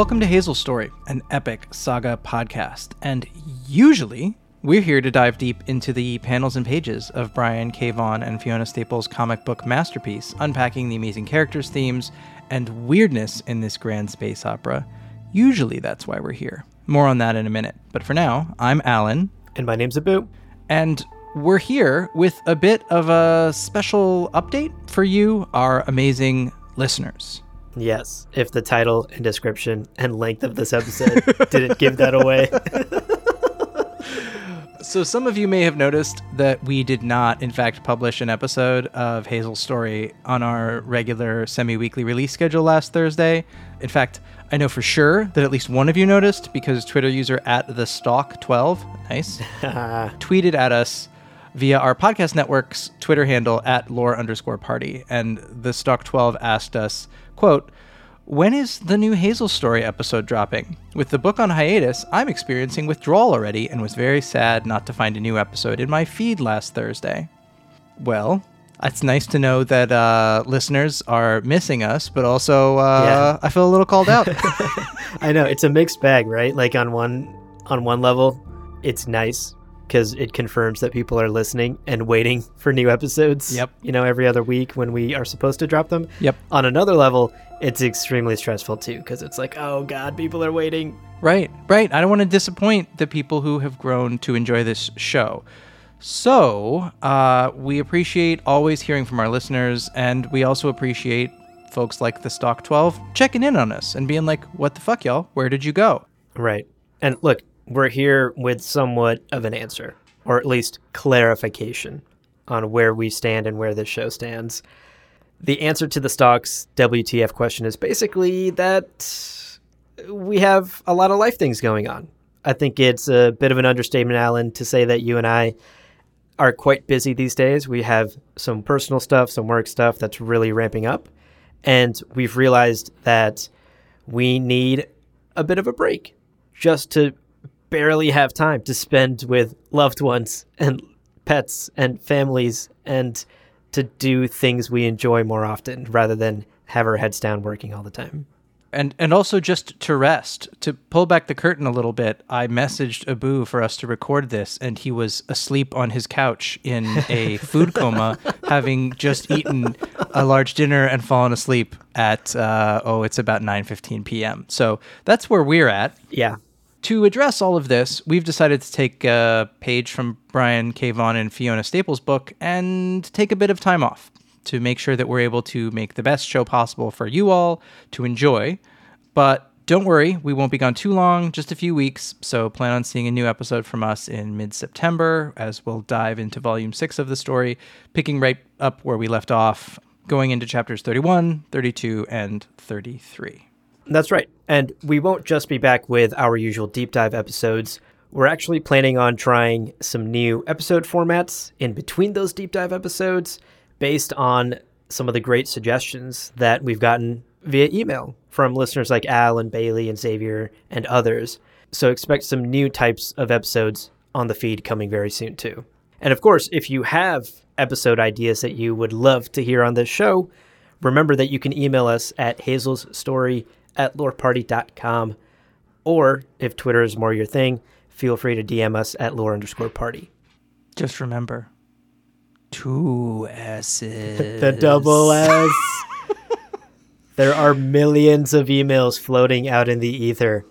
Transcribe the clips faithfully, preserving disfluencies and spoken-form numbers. Welcome to Hazel's Story, an epic saga podcast, and usually we're here to dive deep into the panels and pages of Brian K. Vaughan and Fiona Staples' comic book masterpiece, unpacking the amazing characters, themes, and weirdness in this grand space opera. Usually that's why we're here. More on that in a minute, but for now, I'm Alan. And my name's Abu. And we're here with a bit of a special update for you, our amazing listeners. Yes, if the title and description and length of this episode didn't give that away. So some of you may have noticed that we did not, in fact, publish an episode of Hazel's Story on our regular semi-weekly release schedule last Thursday. In fact, I know for sure that at least one of you noticed because Twitter user at the stalk twelve, nice, tweeted at us via our podcast network's Twitter handle at lore underscore party. And the stalk twelve asked us, quote, "When is the new Hazel's Story episode dropping? With the book on hiatus, I'm experiencing withdrawal already and was very sad not to find a new episode in my feed last Thursday." Well, it's nice to know that uh, listeners are missing us, but also uh, yeah. I feel a little called out. I know, it's a mixed bag, right? Like on one on one level, it's nice because it confirms that people are listening and waiting for new episodes. Yep. You know, every other week when we are supposed to drop them. Yep. On another level, it's extremely stressful too, because it's like, oh God, people are waiting. Right, right. I don't want to disappoint the people who have grown to enjoy this show. So uh, we appreciate always hearing from our listeners, and we also appreciate folks like the stalk twelve checking in on us and being like, what the fuck, y'all? Where did you go? Right. And look, we're here with somewhat of an answer, or at least clarification on where we stand and where this show stands. The answer to the Stalk's W T F question is basically that we have a lot of life things going on. I think it's a bit of an understatement, Alan, to say that you and I are quite busy these days. We have some personal stuff, some work stuff that's really ramping up. And we've realized that we need a bit of a break just to barely have time to spend with loved ones and pets and families and to do things we enjoy more often rather than have our heads down working all the time. And and also just to rest, to pull back the curtain a little bit, I messaged Abu for us to record this, and he was asleep on his couch in a food coma, having just eaten a large dinner and fallen asleep at, uh, oh, it's about nine fifteen p.m. So that's where we're at. Yeah. To address all of this, we've decided to take a page from Brian K. Vaughan and Fiona Staples' book and take a bit of time off to make sure that we're able to make the best show possible for you all to enjoy. But don't worry, we won't be gone too long, just a few weeks, so plan on seeing a new episode from us in mid-September as we'll dive into Volume six of the story, picking right up where we left off, going into Chapters thirty-one, thirty-two, and thirty-three. That's right. And we won't just be back with our usual deep dive episodes. We're actually planning on trying some new episode formats in between those deep dive episodes based on some of the great suggestions that we've gotten via email from listeners like Al and Bailey and Xavier and others. So expect some new types of episodes on the feed coming very soon too. And of course, if you have episode ideas that you would love to hear on this show, remember that you can email us at hazels story at lore party dot com, or if Twitter is more your thing, feel free to D M us at lore underscore party. Just remember, two S's. The double S. There are millions of emails floating out in the ether.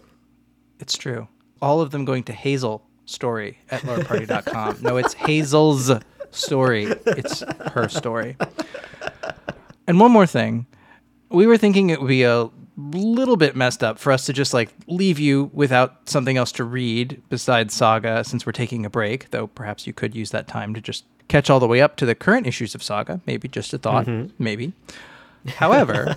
It's true. All of them going to Hazel Story at lore party dot com. No, it's Hazel's story. It's her story. And one more thing. We were thinking it would be a little bit messed up for us to just like leave you without something else to read besides Saga since we're taking a break, though perhaps you could use that time to just catch all the way up to the current issues of Saga. Maybe just a thought, mm-hmm. maybe. However,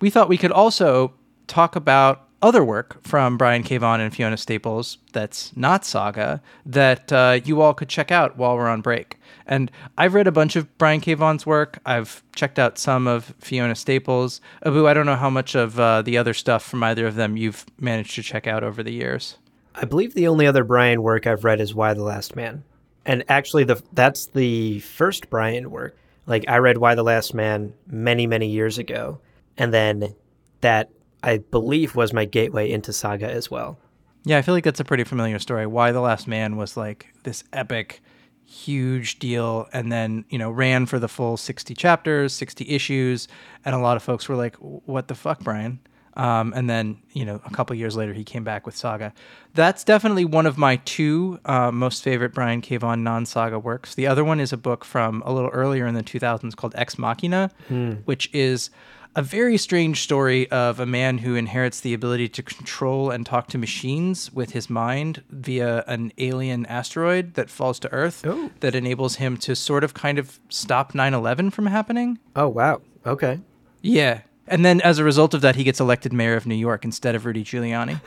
we thought we could also talk about other work from Brian K. Vaughan and Fiona Staples that's not Saga that uh, you all could check out while we're on break. And I've read a bunch of Brian K. Vaughan's work. I've checked out some of Fiona Staples. Abu, I don't know how much of uh, the other stuff from either of them you've managed to check out over the years. I believe the only other Brian work I've read is Y: The Last Man. And actually, the that's the first Brian work. Like, I read Y: The Last Man many, many years ago. And then that I believe was my gateway into Saga as well. Yeah, I feel like that's a pretty familiar story. Why the Last Man was like this epic, huge deal, and then, you know, ran for the full sixty chapters, sixty issues, and a lot of folks were like, what the fuck, Brian? Um, and then, you know, a couple years later, he came back with Saga. That's definitely one of my two uh, most favorite Brian K. Vaughan non-Saga works. The other one is a book from a little earlier in the two thousands called Ex Machina, hmm. which is a very strange story of a man who inherits the ability to control and talk to machines with his mind via an alien asteroid that falls to Earth Ooh. That enables him to sort of kind of stop nine eleven from happening. Oh, wow. Okay. Yeah. And then as a result of that, he gets elected mayor of New York instead of Rudy Giuliani.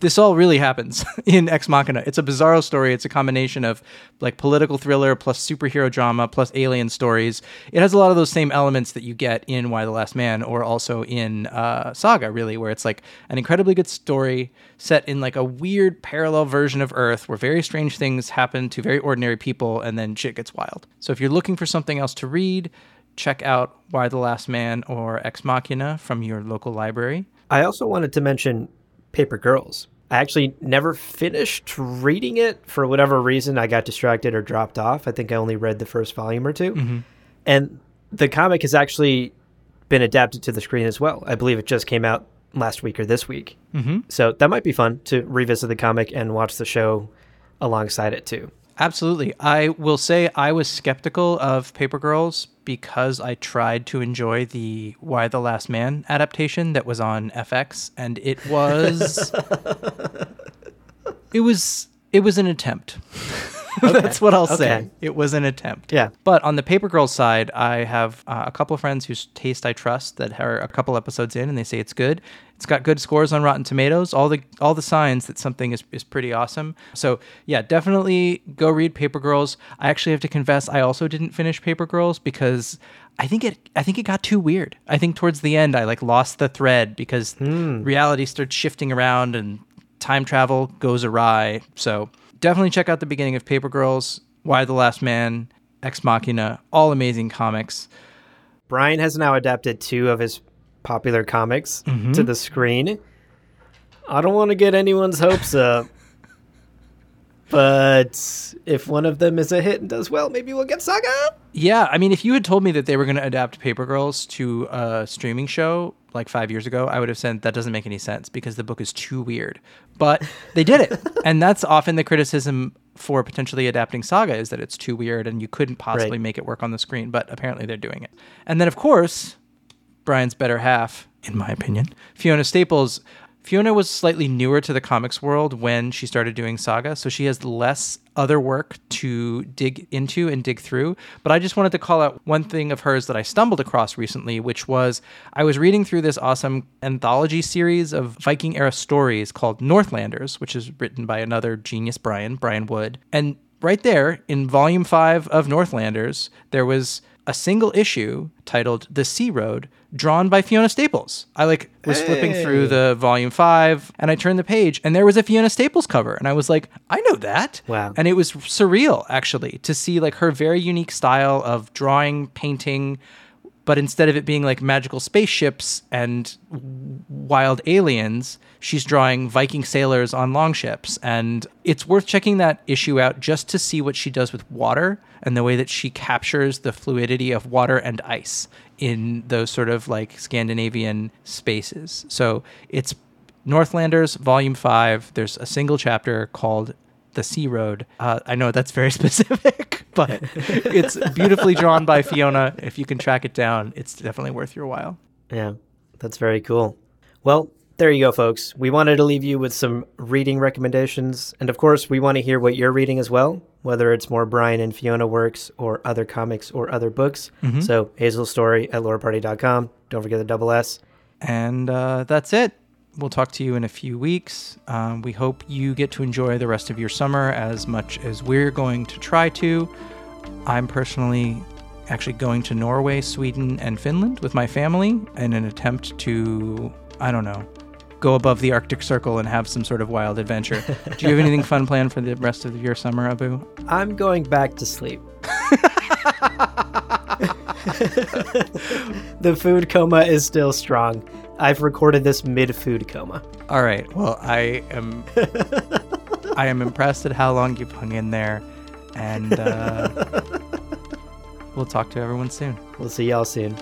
This all really happens in Ex Machina. It's a bizarro story. It's a combination of like political thriller plus superhero drama plus alien stories. It has a lot of those same elements that you get in Y: The Last Man or also in uh, Saga, really, where it's like an incredibly good story set in like a weird parallel version of Earth where very strange things happen to very ordinary people and then shit gets wild. So if you're looking for something else to read, check out Y: The Last Man or Ex Machina from your local library. I also wanted to mention Paper Girls. I actually never finished reading it for whatever reason. I got distracted or dropped off. I think I only read the first volume or two. Mm-hmm. And the comic has actually been adapted to the screen as well. I believe it just came out last week or this week. Mm-hmm. So that might be fun to revisit the comic and watch the show alongside it too. Absolutely. I will say I was skeptical of Paper Girls because I tried to enjoy the Y: The Last Man adaptation that was on F X, and it was it was it was an attempt. Okay. That's what I'll okay. say. It was an attempt. Yeah. But on the Paper Girls side, I have uh, a couple of friends whose taste I trust that are a couple episodes in, and they say it's good. It's got good scores on Rotten Tomatoes. All the all the signs that something is, is pretty awesome. So yeah, definitely go read Paper Girls. I actually have to confess, I also didn't finish Paper Girls because I think it I think it got too weird. I think towards the end, I like lost the thread because mm. reality starts shifting around and time travel goes awry. So definitely check out the beginning of Paper Girls, Y: The Last Man, Ex Machina, all amazing comics. Brian has now adapted two of his popular comics mm-hmm. to the screen. I don't want to get anyone's hopes up, but if one of them is a hit and does well, maybe we'll get Saga. Yeah, I mean, if you had told me that they were going to adapt Paper Girls to a streaming show like five years ago, I would have said that doesn't make any sense because the book is too weird. But they did it. And that's often the criticism for potentially adapting Saga is that it's too weird and you couldn't possibly right. make it work on the screen. But apparently they're doing it. And then, of course, Brian's better half, in my opinion, Fiona Staples. Fiona was slightly newer to the comics world when she started doing Saga, so she has less other work to dig into and dig through. But I just wanted to call out one thing of hers that I stumbled across recently, which was I was reading through this awesome anthology series of Viking-era stories called Northlanders, which is written by another genius Brian, Brian Wood. And right there, in Volume five of Northlanders, there was a single issue titled The Sea Road, drawn by Fiona Staples. I like was hey. flipping through the volume five and I turned the page and there was a Fiona Staples cover. And I was like, I know that. Wow. And it was surreal actually to see like her very unique style of drawing, painting, but instead of it being like magical spaceships and wild aliens, she's drawing Viking sailors on longships. And it's worth checking that issue out just to see what she does with water and the way that she captures the fluidity of water and ice in those sort of like Scandinavian spaces. So it's Northlanders, Volume five. There's a single chapter called The Sea Road. Uh, I know that's very specific, but it's beautifully drawn by Fiona. If you can track it down, it's definitely worth your while. Yeah, that's very cool. Well, there you go, folks. We wanted to leave you with some reading recommendations. And of course, we want to hear what you're reading as well, whether it's more Brian and Fiona works or other comics or other books. Mm-hmm. So Hazel's story at lore party dot com. Don't forget the double S. And uh, that's it. We'll talk to you in a few weeks. Um, we hope you get to enjoy the rest of your summer as much as we're going to try to. I'm personally actually going to Norway, Sweden, and Finland with my family in an attempt to, I don't know, go above the Arctic Circle and have some sort of wild adventure. Do you have anything fun planned for the rest of your summer, Abu? I'm going back to sleep. The food coma is still strong. I've recorded this mid-food coma. All right. Well, I am I am impressed at how long you've hung in there, and uh, we'll talk to everyone soon. We'll see y'all soon.